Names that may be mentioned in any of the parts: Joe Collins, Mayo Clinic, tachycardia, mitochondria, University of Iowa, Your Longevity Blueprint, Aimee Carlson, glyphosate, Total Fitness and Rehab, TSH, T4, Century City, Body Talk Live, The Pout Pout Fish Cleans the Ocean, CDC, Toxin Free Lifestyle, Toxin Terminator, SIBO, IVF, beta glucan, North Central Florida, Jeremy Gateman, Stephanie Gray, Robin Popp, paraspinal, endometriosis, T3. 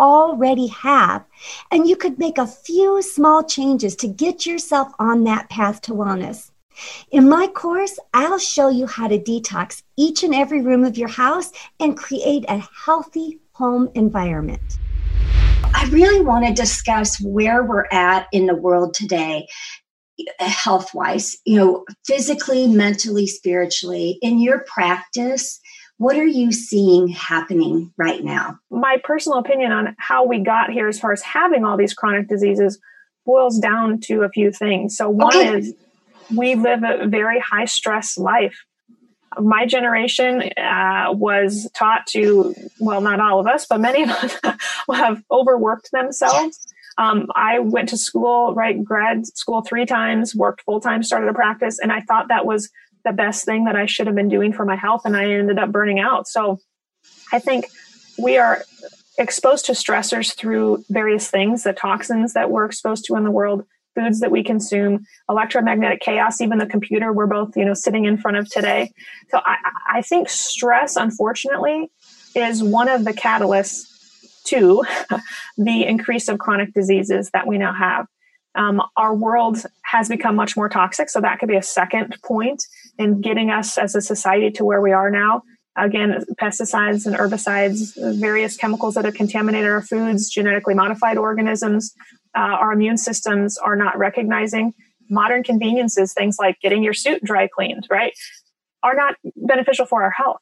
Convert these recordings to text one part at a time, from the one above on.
already have, and you could make a few small changes to get yourself on that path to wellness. In my course, I'll show you how to detox each and every room of your house and create a healthy home environment. I really want to discuss where we're at in the world today, health-wise, physically, mentally, spiritually, in your practice. What are you seeing happening right now? My personal opinion on how we got here as far as having all these chronic diseases boils down to a few things. So one is we live a very high stress life. My generation was taught to, well, not all of us, but many of us have overworked themselves. Yes. I went to school, grad school 3 times, worked full-time, started a practice, and I thought that was the best thing that I should have been doing for my health, and I ended up burning out. So I think we are exposed to stressors through various things, the toxins that we're exposed to in the world, foods that we consume, electromagnetic chaos, even the computer we're both, sitting in front of today. So I think stress, unfortunately, is one of the catalysts to the increase of chronic diseases that we now have. Our world has become much more toxic. So that could be a second point in getting us as a society to where we are now. Again, pesticides and herbicides, various chemicals that have contaminated our foods, genetically modified organisms, our immune systems are not recognizing. Modern conveniences, things like getting your suit dry cleaned, are not beneficial for our health.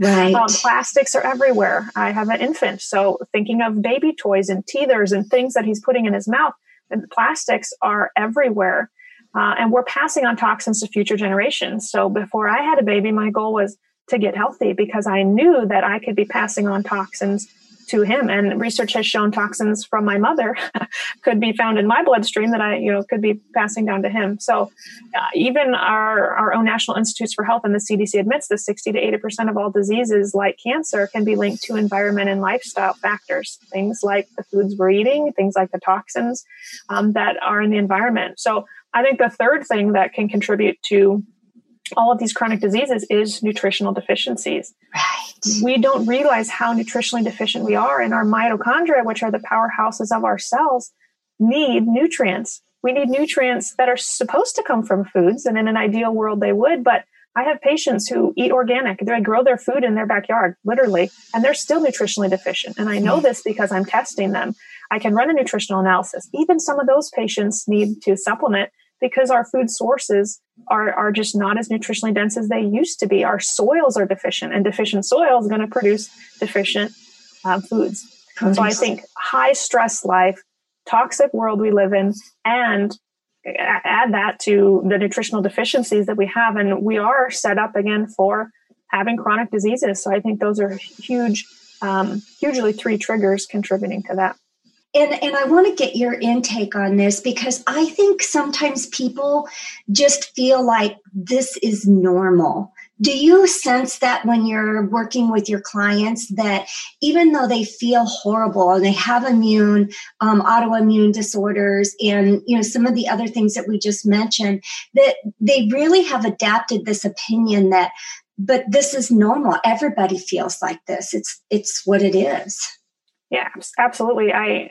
Right. Plastics are everywhere. I have an infant, so thinking of baby toys and teethers and things that he's putting in his mouth, and plastics are everywhere. And we're passing on toxins to future generations. So before I had a baby, my goal was to get healthy because I knew that I could be passing on toxins to him. And research has shown toxins from my mother could be found in my bloodstream that I, could be passing down to him. So even our own National Institutes for Health and the CDC admits that 60 to 80% of all diseases like cancer can be linked to environment and lifestyle factors, things like the foods we're eating, things like the toxins that are in the environment. So I think the third thing that can contribute to all of these chronic diseases is nutritional deficiencies. Right. We don't realize how nutritionally deficient we are, and our mitochondria, which are the powerhouses of our cells, need nutrients. We need nutrients that are supposed to come from foods, and in an ideal world they would, but I have patients who eat organic. They grow their food in their backyard, literally, and they're still nutritionally deficient. And I know this because I'm testing them. I can run a nutritional analysis. Even some of those patients need to supplement because our food sources are just not as nutritionally dense as they used to be. Our soils are deficient, and deficient soil is going to produce deficient foods. Nice. So I think high stress life, toxic world we live in, and add that to the nutritional deficiencies that we have. And we are set up again for having chronic diseases. So I think those are huge, hugely 3 triggers contributing to that. And I want to get your intake on this because I think sometimes people just feel like this is normal. Do you sense that when you're working with your clients that even though they feel horrible and they have immune, autoimmune disorders and, some of the other things that we just mentioned, that they really have adapted this opinion that, but this is normal. Everybody feels like this. It's what it is. Yeah, absolutely. I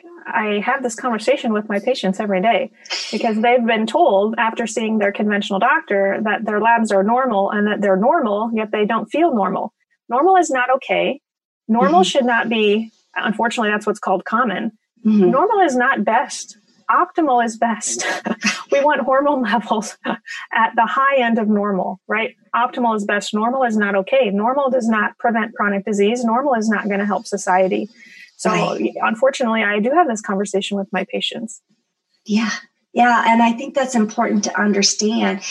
have this conversation with my patients every day because they've been told after seeing their conventional doctor that their labs are normal and that they're normal, yet they don't feel normal. Normal is not okay. Normal should not be, unfortunately, that's what's called common. Normal is not best. optimal is best. We want hormone levels at the high end of normal, right? Optimal is best. Normal is not okay. Normal does not prevent chronic disease. Normal is not going to help society. So right. Unfortunately, I do have this conversation with my patients. Yeah. Yeah. And I think that's important to understand,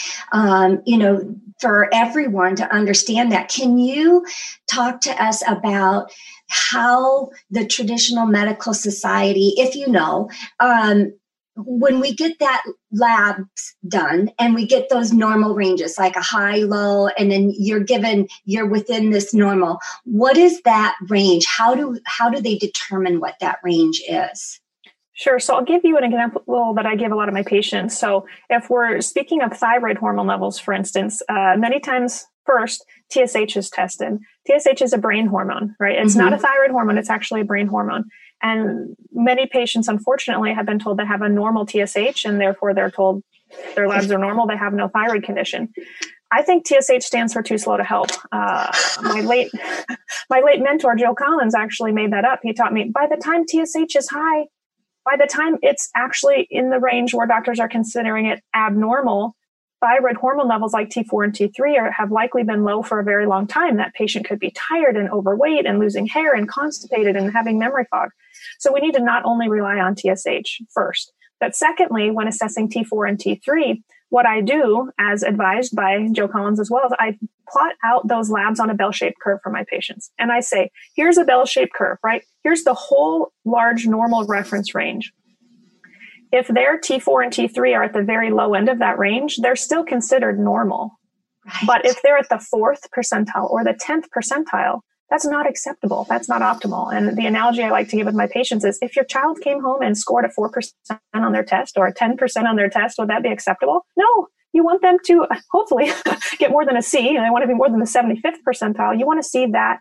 for everyone to understand that. Can you talk to us about how the traditional medical society, if you know, when we get that labs done and we get those normal ranges, like a high, low, and then you're within this normal, what is that range? How do they determine what that range is? Sure. So I'll give you an example that I give a lot of my patients. So if we're speaking of thyroid hormone levels, for instance, many times first, TSH is tested. TSH is a brain hormone, right? It's not a thyroid hormone. It's actually a brain hormone. And many patients, unfortunately, have been told they have a normal TSH, and therefore they're told their labs are normal. They have no thyroid condition. I think TSH stands for too slow to help. My late mentor, Joe Collins, actually made that up. He taught me, by the time TSH is high, by the time it's actually in the range where doctors are considering it abnormal, thyroid hormone levels like T4 and T3 have likely been low for a very long time. That patient could be tired and overweight and losing hair and constipated and having memory fog. So we need to not only rely on TSH first, but secondly, when assessing T4 and T3, what I do, as advised by Joe Collins as well, is I plot out those labs on a bell-shaped curve for my patients. And I say, here's a bell-shaped curve, right? Here's the whole large normal reference range. If their T4 and T3 are at the very low end of that range, they're still considered normal. Right. But if they're at the 4th percentile or the 10th percentile, that's not acceptable. That's not optimal. And the analogy I like to give with my patients is, if your child came home and scored a 4% on their test or a 10% on their test, would that be acceptable? No. You want them to hopefully get more than a C, and they want to be more than the 75th percentile. You want to see that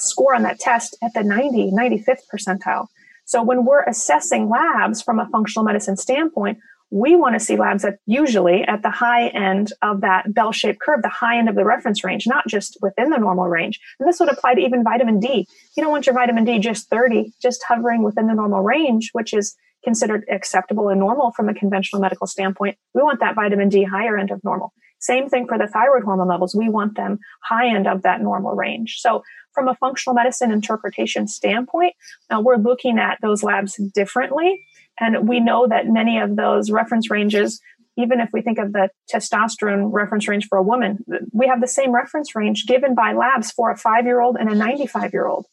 score on that test at the 95th percentile. So when we're assessing labs from a functional medicine standpoint, we want to see labs that usually at the high end of that bell-shaped curve, the high end of the reference range, not just within the normal range. And this would apply to even vitamin D. You don't want your vitamin D just 30, just hovering within the normal range, which is considered acceptable and normal from a conventional medical standpoint. We want that vitamin D higher end of normal. Same thing for the thyroid hormone levels. We want them high end of that normal range. So from a functional medicine interpretation standpoint, we're looking at those labs differently. And we know that many of those reference ranges, even if we think of the testosterone reference range for a woman, we have the same reference range given by labs for a 5-year-old and a 95-year-old.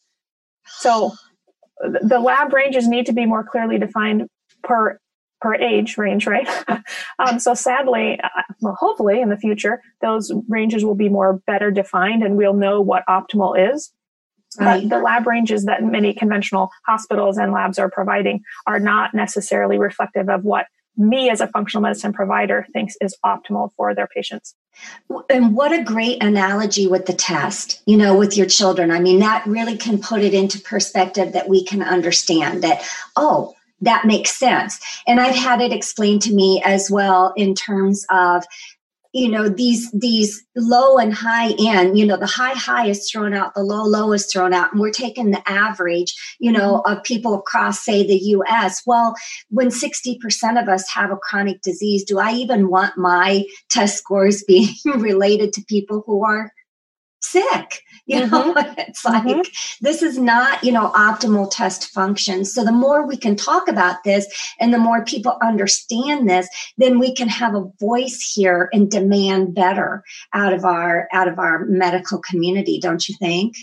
So the lab ranges need to be more clearly defined per age range, right? So sadly, hopefully in the future, those ranges will be more better defined and we'll know what optimal is. But the lab ranges that many conventional hospitals and labs are providing are not necessarily reflective of what me as a functional medicine provider thinks is optimal for their patients. And what a great analogy with the test, with your children. I mean, that really can put it into perspective that we can understand that, oh, that makes sense. And I've had it explained to me as well in terms of, these low and high end, the high is thrown out, the low is thrown out, and we're taking the average, of people across, say, the U.S. Well, when 60% of us have a chronic disease, do I even want my test scores being related to people who are sick? It's like, this is not, optimal test function. So the more we can talk about this and the more people understand this, then we can have a voice here and demand better out of our medical community, don't you think?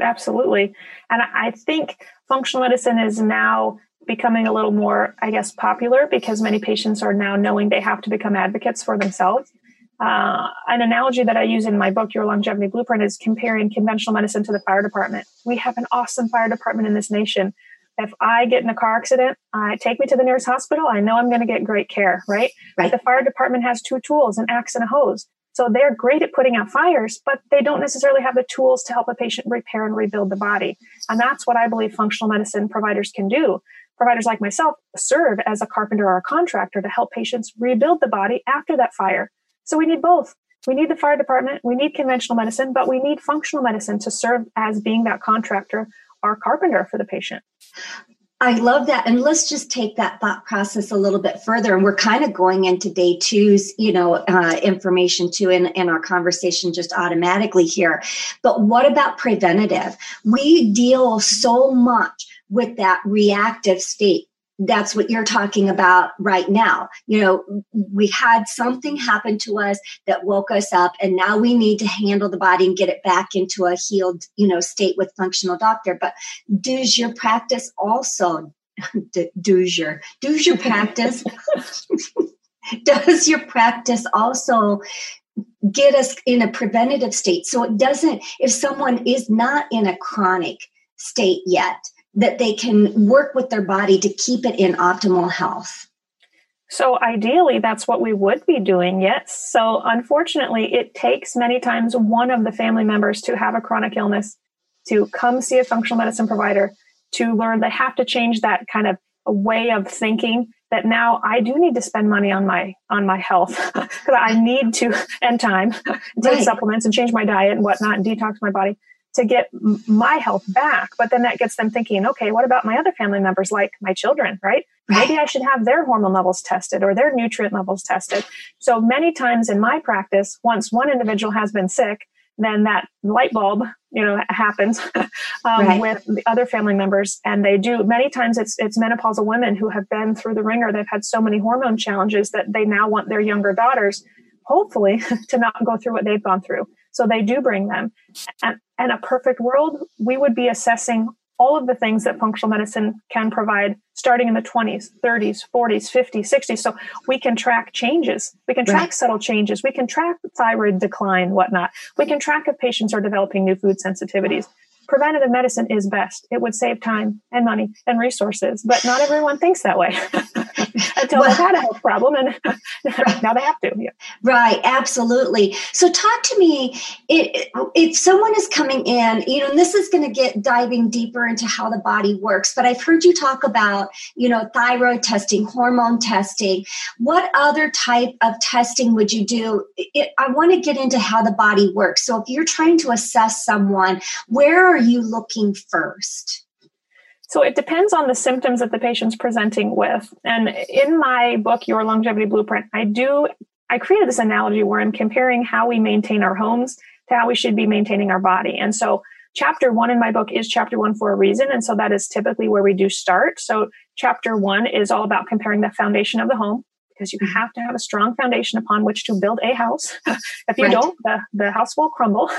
Absolutely. And I think functional medicine is now becoming a little more, I guess, popular because many patients are now knowing they have to become advocates for themselves. An analogy that I use in my book, Your Longevity Blueprint, is comparing conventional medicine to the fire department. We have an awesome fire department in this nation. If I get in a car accident, take me to the nearest hospital. I know I'm going to get great care, right? But the fire department has 2 tools, an axe and a hose. So they're great at putting out fires, but they don't necessarily have the tools to help a patient repair and rebuild the body. And that's what I believe functional medicine providers can do. Providers like myself serve as a carpenter or a contractor to help patients rebuild the body after that fire. So we need both. We need the fire department, we need conventional medicine, but we need functional medicine to serve as being that contractor or carpenter for the patient. I love that. And let's just take that thought process a little bit further. And we're kind of going into day two's, information too in our conversation just automatically here. But what about preventative? We deal so much with that reactive state. That's what you're talking about right now. You know, we had something happen to us that woke us up, and now we need to handle the body and get it back into a healed, state with functional doctor. But does your practice also, does your practice also get us in a preventative state? So it doesn't, if someone is not in a chronic state yet, that they can work with their body to keep it in optimal health? So ideally, that's what we would be doing, yes. So unfortunately, it takes many times one of the family members to have a chronic illness to come see a functional medicine provider to learn they have to change that kind of way of thinking that now I do need to spend money on my health because I need to, and time, take supplements and change my diet and whatnot and detox my body to get my health back. But then that gets them thinking, okay, what about my other family members, like my children, right? Maybe I should have their hormone levels tested or their nutrient levels tested. So many times in my practice, once one individual has been sick, then that light bulb, happens with the other family members. And they do, many times it's menopausal women who have been through the ringer. They've had so many hormone challenges that they now want their younger daughters, hopefully, to not go through what they've gone through. So they do bring them. And in a perfect world, we would be assessing all of the things that functional medicine can provide starting in the 20s, 30s, 40s, 50s, 60s. So we can track changes. We can track subtle changes. We can track thyroid decline, whatnot. We can track if patients are developing new food sensitivities. Preventative medicine is best. It would save time and money and resources, but not everyone thinks that way until they've had a health problem and now they have to. Yeah. Right. Absolutely. So talk to me, if someone is coming in, and this is going to get diving deeper into how the body works, but I've heard you talk about, thyroid testing, hormone testing. What other type of testing would you do? I want to get into how the body works. So if you're trying to assess someone, where are you looking first? So it depends on the symptoms that the patient's presenting with. And in my book, Your Longevity Blueprint, I created this analogy where I'm comparing how we maintain our homes to how we should be maintaining our body. And so chapter 1 in my book is chapter 1 for a reason. And so that is typically where we do start. So chapter 1 is all about comparing the foundation of the home, because you have to have a strong foundation upon which to build a house. If you don't, the house will crumble.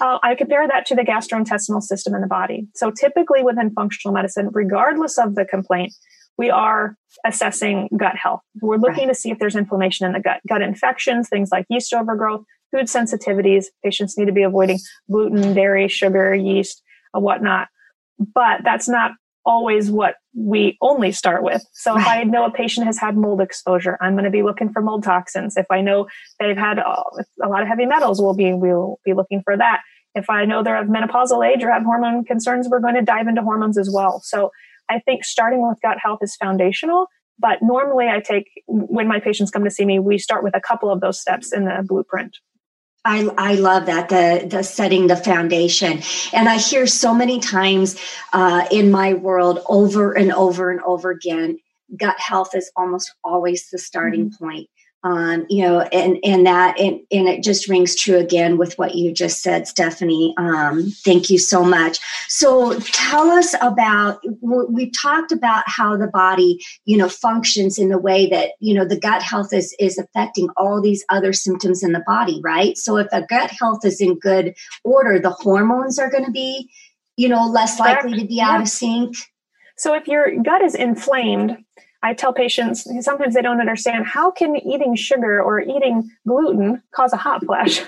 I compare that to the gastrointestinal system in the body. So typically within functional medicine, regardless of the complaint, we are assessing gut health. We're looking to see if there's inflammation in the gut, gut infections, things like yeast overgrowth, food sensitivities. Patients need to be avoiding gluten, dairy, sugar, yeast, whatnot. But that's not always what we only start with. So if I know a patient has had mold exposure, I'm going to be looking for mold toxins. If I know they've had a lot of heavy metals, we'll be looking for that. If I know they're of menopausal age or have hormone concerns, we're going to dive into hormones as well. So I think starting with gut health is foundational, but normally when my patients come to see me, we start with a couple of those steps in the blueprint. I love that, the setting the foundation. And I hear so many times in my world over and over and over again, gut health is almost always the starting point. And it just rings true again with what you just said, Stephanie. Thank you so much. So tell us about, we talked about how the body, functions in the way that, the gut health is affecting all these other symptoms in the body, right? So if the gut health is in good order, the hormones are going to be, less likely to be out of sync. So if your gut is inflamed, I tell patients, sometimes they don't understand, how can eating sugar or eating gluten cause a hot flash,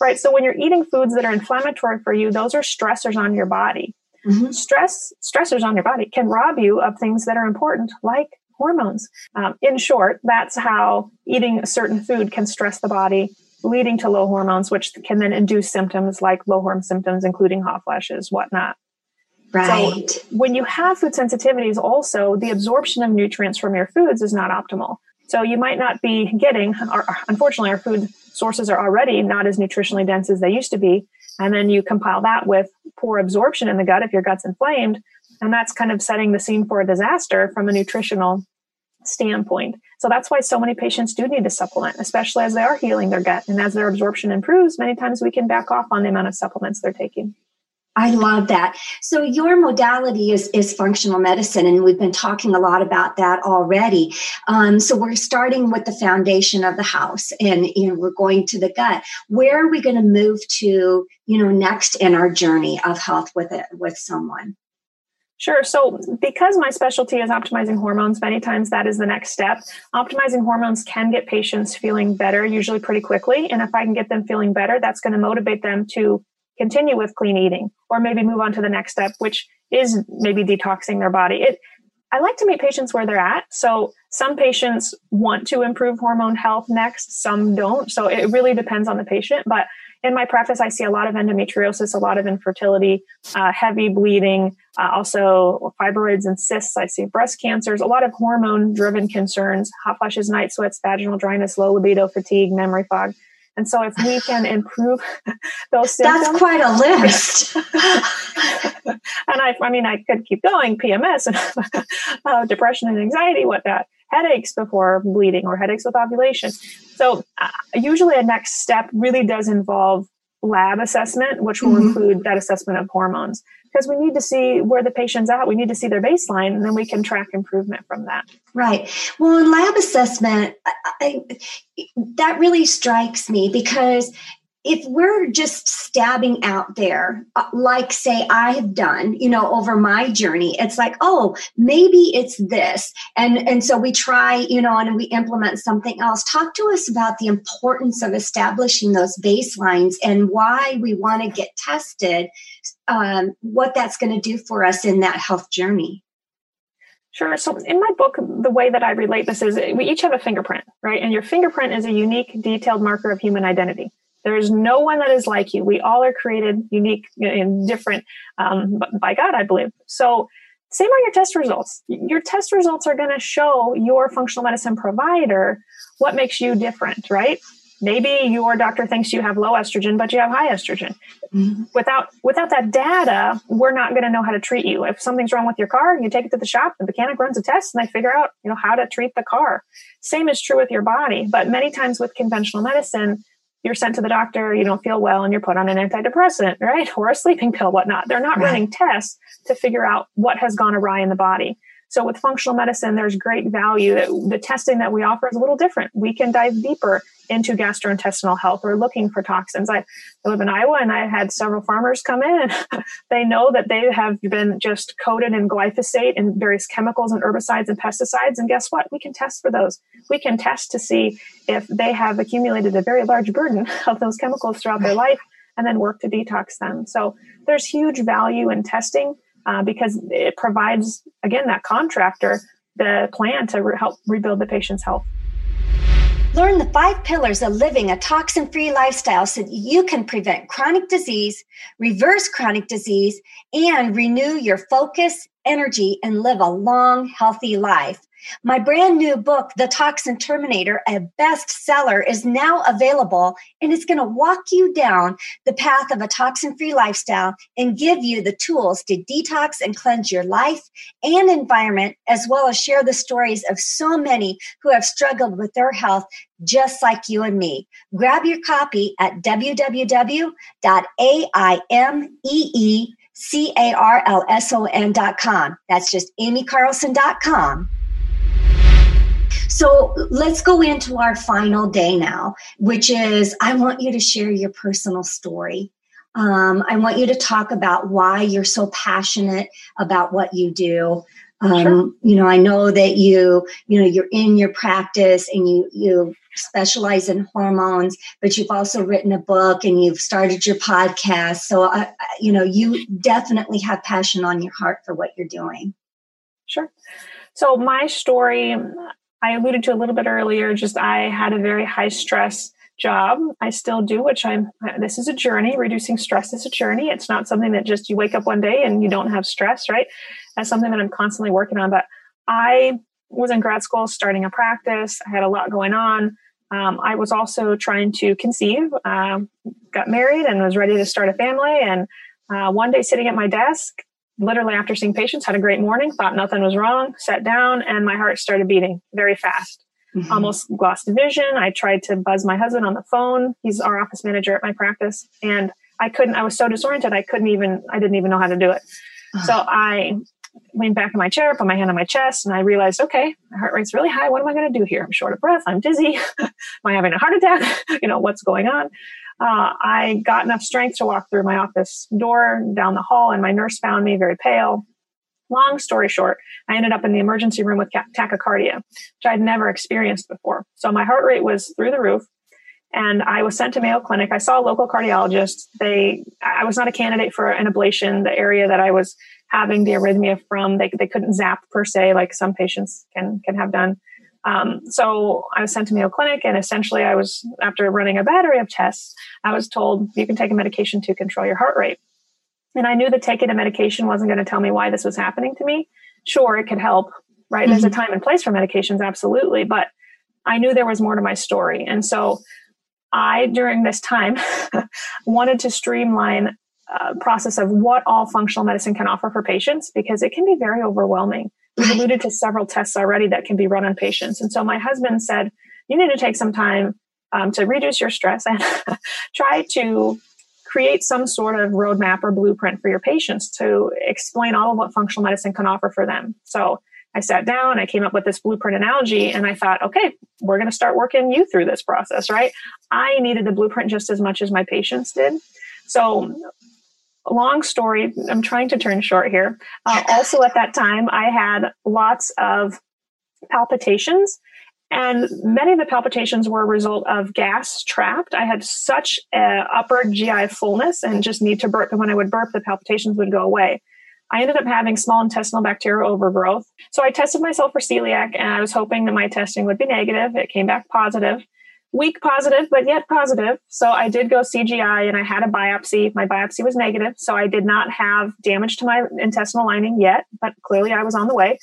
right? So when you're eating foods that are inflammatory for you, those are stressors on your body. Mm-hmm. Stressors on your body can rob you of things that are important, like hormones. In short, that's how eating a certain food can stress the body, leading to low hormones, which can then induce symptoms like low hormone symptoms, including hot flashes, whatnot. Right. So when you have food sensitivities, also the absorption of nutrients from your foods is not optimal. So you might not be getting, unfortunately, our food sources are already not as nutritionally dense as they used to be. And then you compile that with poor absorption in the gut if your gut's inflamed. And that's kind of setting the scene for a disaster from a nutritional standpoint. So that's why so many patients do need to supplement, especially as they are healing their gut. And as their absorption improves, many times we can back off on the amount of supplements they're taking. I love that. So your modality is functional medicine, and we've been talking a lot about that already. So we're starting with the foundation of the house, and we're going to the gut. Where are we going to move to, next in our journey of health with someone? Sure. So because my specialty is optimizing hormones, many times that is the next step. Optimizing hormones can get patients feeling better, usually pretty quickly. And if I can get them feeling better, that's going to motivate them to continue with clean eating, or maybe move on to the next step, which is maybe detoxing their body. I like to meet patients where they're at. So some patients want to improve hormone health next, some don't. So it really depends on the patient. But in my practice, I see a lot of endometriosis, a lot of infertility, heavy bleeding, also fibroids and cysts. I see breast cancers, a lot of hormone-driven concerns, hot flashes, night sweats, vaginal dryness, low libido, fatigue, memory fog. And so if we can improve those symptoms. That's quite a list. And I could keep going, PMS, and depression and anxiety, whatnot, headaches before bleeding or headaches with ovulation. So usually a next step really does involve lab assessment, which will include that assessment of hormones, because we need to see where the patient's at. We need to see their baseline, and then we can track improvement from that. Right. Well, in lab assessment, that really strikes me, because if we're just stabbing out there, like say I have done, over my journey, it's like, oh, maybe it's this. And so we try, and we implement something else. Talk to us about the importance of establishing those baselines and why we want to get tested, what that's going to do for us in that health journey. Sure. So in my book, the way that I relate this is we each have a fingerprint, right? And your fingerprint is a unique, detailed marker of human identity. There is no one that is like you. We all are created unique and different by God, I believe. So same are your test results. Your test results are going to show your functional medicine provider what makes you different, right? Maybe your doctor thinks you have low estrogen, but you have high estrogen. Mm-hmm. Without that data, we're not going to know how to treat you. If something's wrong with your car, you take it to the shop, the mechanic runs a test, and they figure out how to treat the car. Same is true with your body. But many times with conventional medicine, you're sent to the doctor, you don't feel well, and you're put on an antidepressant, right? Or a sleeping pill, whatnot. They're not running tests to figure out what has gone awry in the body. So with functional medicine, there's great value. The testing that we offer is a little different. We can dive deeper into gastrointestinal health. We're looking for toxins. I live in Iowa, and I had several farmers come in. They know that they have been just coated in glyphosate and various chemicals and herbicides and pesticides. And guess what? We can test for those. We can test to see if they have accumulated a very large burden of those chemicals throughout their life, and then work to detox them. So there's huge value in testing because it provides, again, that contractor the plan to help rebuild the patient's health. Learn the 5 pillars of living a toxin-free lifestyle so that you can prevent chronic disease, reverse chronic disease, and renew your focus, energy, and live a long, healthy life. My brand new book, The Toxin Terminator, a bestseller, is now available, and it's going to walk you down the path of a toxin-free lifestyle and give you the tools to detox and cleanse your life and environment, as well as share the stories of so many who have struggled with their health just like you and me. Grab your copy at www.aimeecarlson.com. That's just aimeecarlson.com. So let's go into our final day now, which is I want you to share your personal story. I want you to talk about why you're so passionate about what you do. Sure. I know that you're in your practice and you specialize in hormones, but you've also written a book and you've started your podcast. So, you definitely have passion on your heart for what you're doing. Sure. So my story, I alluded to a little bit earlier, just I had a very high stress job. I still do, this is a journey. Reducing stress is a journey. It's not something that just you wake up one day and you don't have stress, right? That's something that I'm constantly working on. But I was in grad school starting a practice. I had a lot going on. I was also trying to conceive, got married and was ready to start a family. And one day sitting at my desk, literally after seeing patients, had a great morning, thought nothing was wrong, sat down, and my heart started beating very fast. Mm-hmm. Almost lost vision. I tried to buzz my husband on the phone. He's our office manager at my practice. And I couldn't, I was so disoriented. I didn't even know how to do it. So I leaned back in my chair, put my hand on my chest, and I realized, okay, my heart rate's really high. What am I going to do here? I'm short of breath. I'm dizzy. Am I having a heart attack? You know, what's going on? I got enough strength to walk through my office door down the hall, and my nurse found me very pale. Long story short, I ended up in the emergency room with tachycardia, which I'd never experienced before. So my heart rate was through the roof, and I was sent to Mayo Clinic. I saw a local cardiologist. I was not a candidate for an ablation. The area that I was having the arrhythmia from, they couldn't zap per se, like some patients can have done. So I was sent to Mayo Clinic, and essentially I was, after running a battery of tests, I was told you can take a medication to control your heart rate. And I knew that taking a medication wasn't going to tell me why this was happening to me. Sure, it could help, right? Mm-hmm. There's a time and place for medications, absolutely. But I knew there was more to my story. And so I, during this time, wanted to streamline process of what all functional medicine can offer for patients, because it can be very overwhelming. We've alluded to several tests already that can be run on patients. And so my husband said, you need to take some time to reduce your stress and try to create some sort of roadmap or blueprint for your patients to explain all of what functional medicine can offer for them. So I sat down, I came up with this blueprint analogy, and I thought, okay, we're going to start working you through this process, right? I needed the blueprint just as much as my patients did. So long story, I'm trying to turn short here. Also at that time, I had lots of palpitations, and many of the palpitations were a result of gas trapped. I had such an upper GI fullness and just need to burp. And when I would burp, the palpitations would go away. I ended up having small intestinal bacterial overgrowth. So I tested myself for celiac, and I was hoping that my testing would be negative. It came back positive. Weak positive, but yet positive. So I did go CGI, and I had a biopsy. My biopsy was negative. So I did not have damage to my intestinal lining yet, but clearly I was on the way.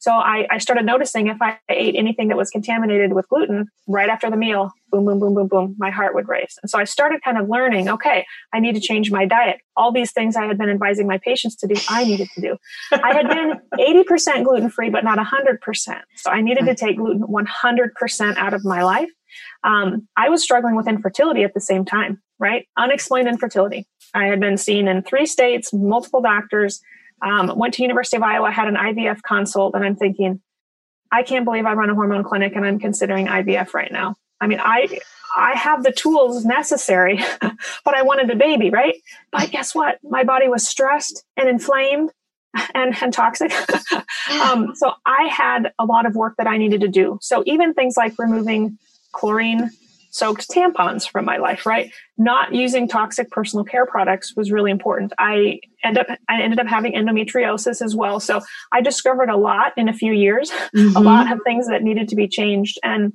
So I started noticing if I ate anything that was contaminated with gluten right after the meal, boom, boom, boom, boom, boom, my heart would race. And so I started kind of learning, okay, I need to change my diet. All these things I had been advising my patients to do, I needed to do. I had been 80% gluten-free, but not 100%. So I needed to take gluten 100% out of my life. I was struggling with infertility at the same time, right? Unexplained infertility. I had been seen in 3 states, multiple doctors. Went to University of Iowa, had an IVF consult, and I'm thinking, I can't believe I run a hormone clinic and I'm considering IVF right now. I mean, I have the tools necessary, but I wanted a baby, right? But guess what? My body was stressed and inflamed and toxic. So I had a lot of work that I needed to do. So even things like removing chlorine soaked tampons from my life, right? Not using toxic personal care products was really important. I ended up having endometriosis as well. So I discovered a lot in a few years, a lot of things that needed to be changed. And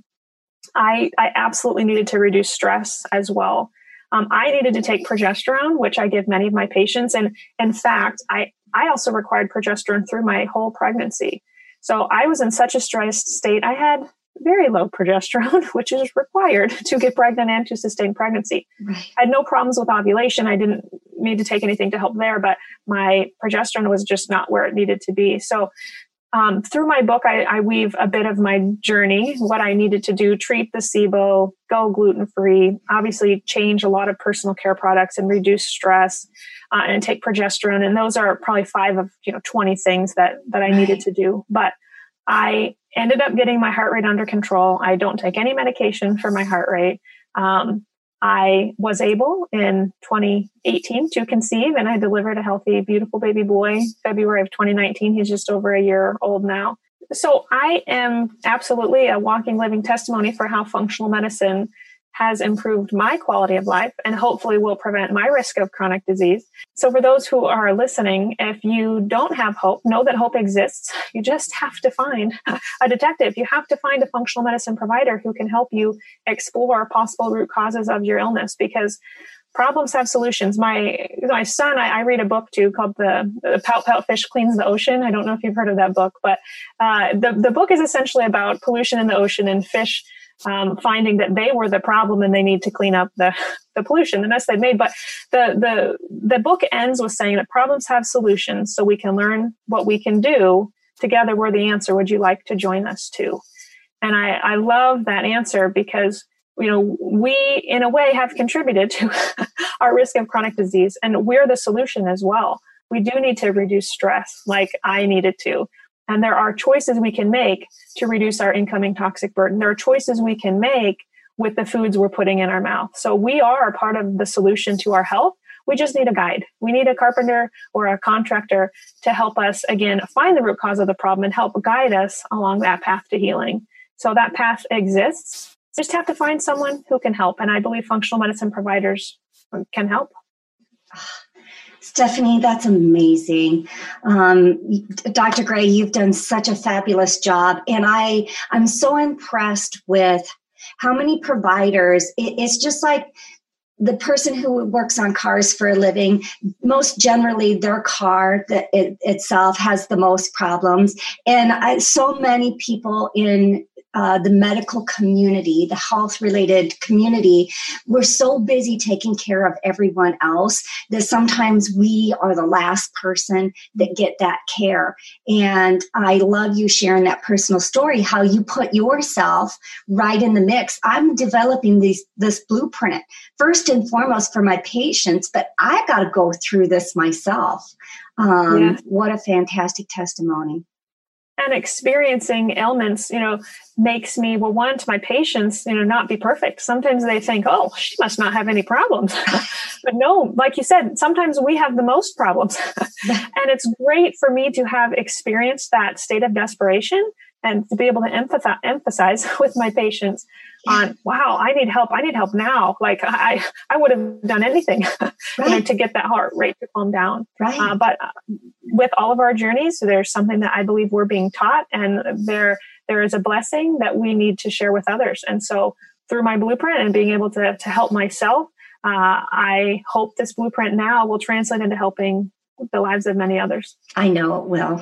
I absolutely needed to reduce stress as well. I needed to take progesterone, which I give many of my patients. And in fact, I also required progesterone through my whole pregnancy. So I was in such a stressed state. I had very low progesterone, which is required to get pregnant and to sustain pregnancy. Right. I had no problems with ovulation. I didn't need to take anything to help there, but my progesterone was just not where it needed to be. So through my book, I weave a bit of my journey, what I needed to do, treat the SIBO, go gluten-free, obviously change a lot of personal care products and reduce stress and take progesterone. And those are probably 5 of 20 things that I needed to do. But I ended up getting my heart rate under control. I don't take any medication for my heart rate. I was able in 2018 to conceive, and I delivered a healthy, beautiful baby boy, February of 2019. He's just over a year old now. So I am absolutely a walking, living testimony for how functional medicine has improved my quality of life and hopefully will prevent my risk of chronic disease. So for those who are listening, if you don't have hope, know that hope exists. You just have to find a detective. You have to find a functional medicine provider who can help you explore possible root causes of your illness, because problems have solutions. My son, I read a book too called The Pout Pout Fish Cleans the Ocean. I don't know if you've heard of that book, but the book is essentially about pollution in the ocean and fish finding that they were the problem and they need to clean up the the pollution, the mess they've made. But the book ends with saying that problems have solutions, so we can learn what we can do. Together, we're the answer. Would you like to join us too? And I love that answer because, you know, we in a way have contributed to our risk of chronic disease, and we're the solution as well. We do need to reduce stress like I needed to. And there are choices we can make to reduce our incoming toxic burden. There are choices we can make with the foods we're putting in our mouth. So we are part of the solution to our health. We just need a guide. We need a carpenter or a contractor to help us, again, find the root cause of the problem and help guide us along that path to healing. So that path exists. Just have to find someone who can help. And I believe functional medicine providers can help. Stephanie, that's amazing. Dr. Gray, you've done such a fabulous job. And I'm so impressed with how many providers, it's just like the person who works on cars for a living, most generally their car itself has the most problems. And so many people in the medical community, the health-related community, we're so busy taking care of everyone else that sometimes we are the last person that get that care. And I love you sharing that personal story, how you put yourself right in the mix. I'm developing this blueprint, first and foremost for my patients, but I got to go through this myself. What a fantastic testimony. And experiencing ailments, you know, makes me, well, one, to my patients, you know, not be perfect. Sometimes they think, oh, she must not have any problems. But no, like you said, sometimes we have the most problems. And it's great for me to have experienced that state of desperation and to be able to emphasize with my patients on, wow, I need help now. Like I would have done anything to get that heart rate to calm down. Right. But with all of our journeys, there's something that I believe we're being taught, and there is a blessing that we need to share with others. And so through my blueprint and being able to help myself, I hope this blueprint now will translate into helping the lives of many others. I know it will.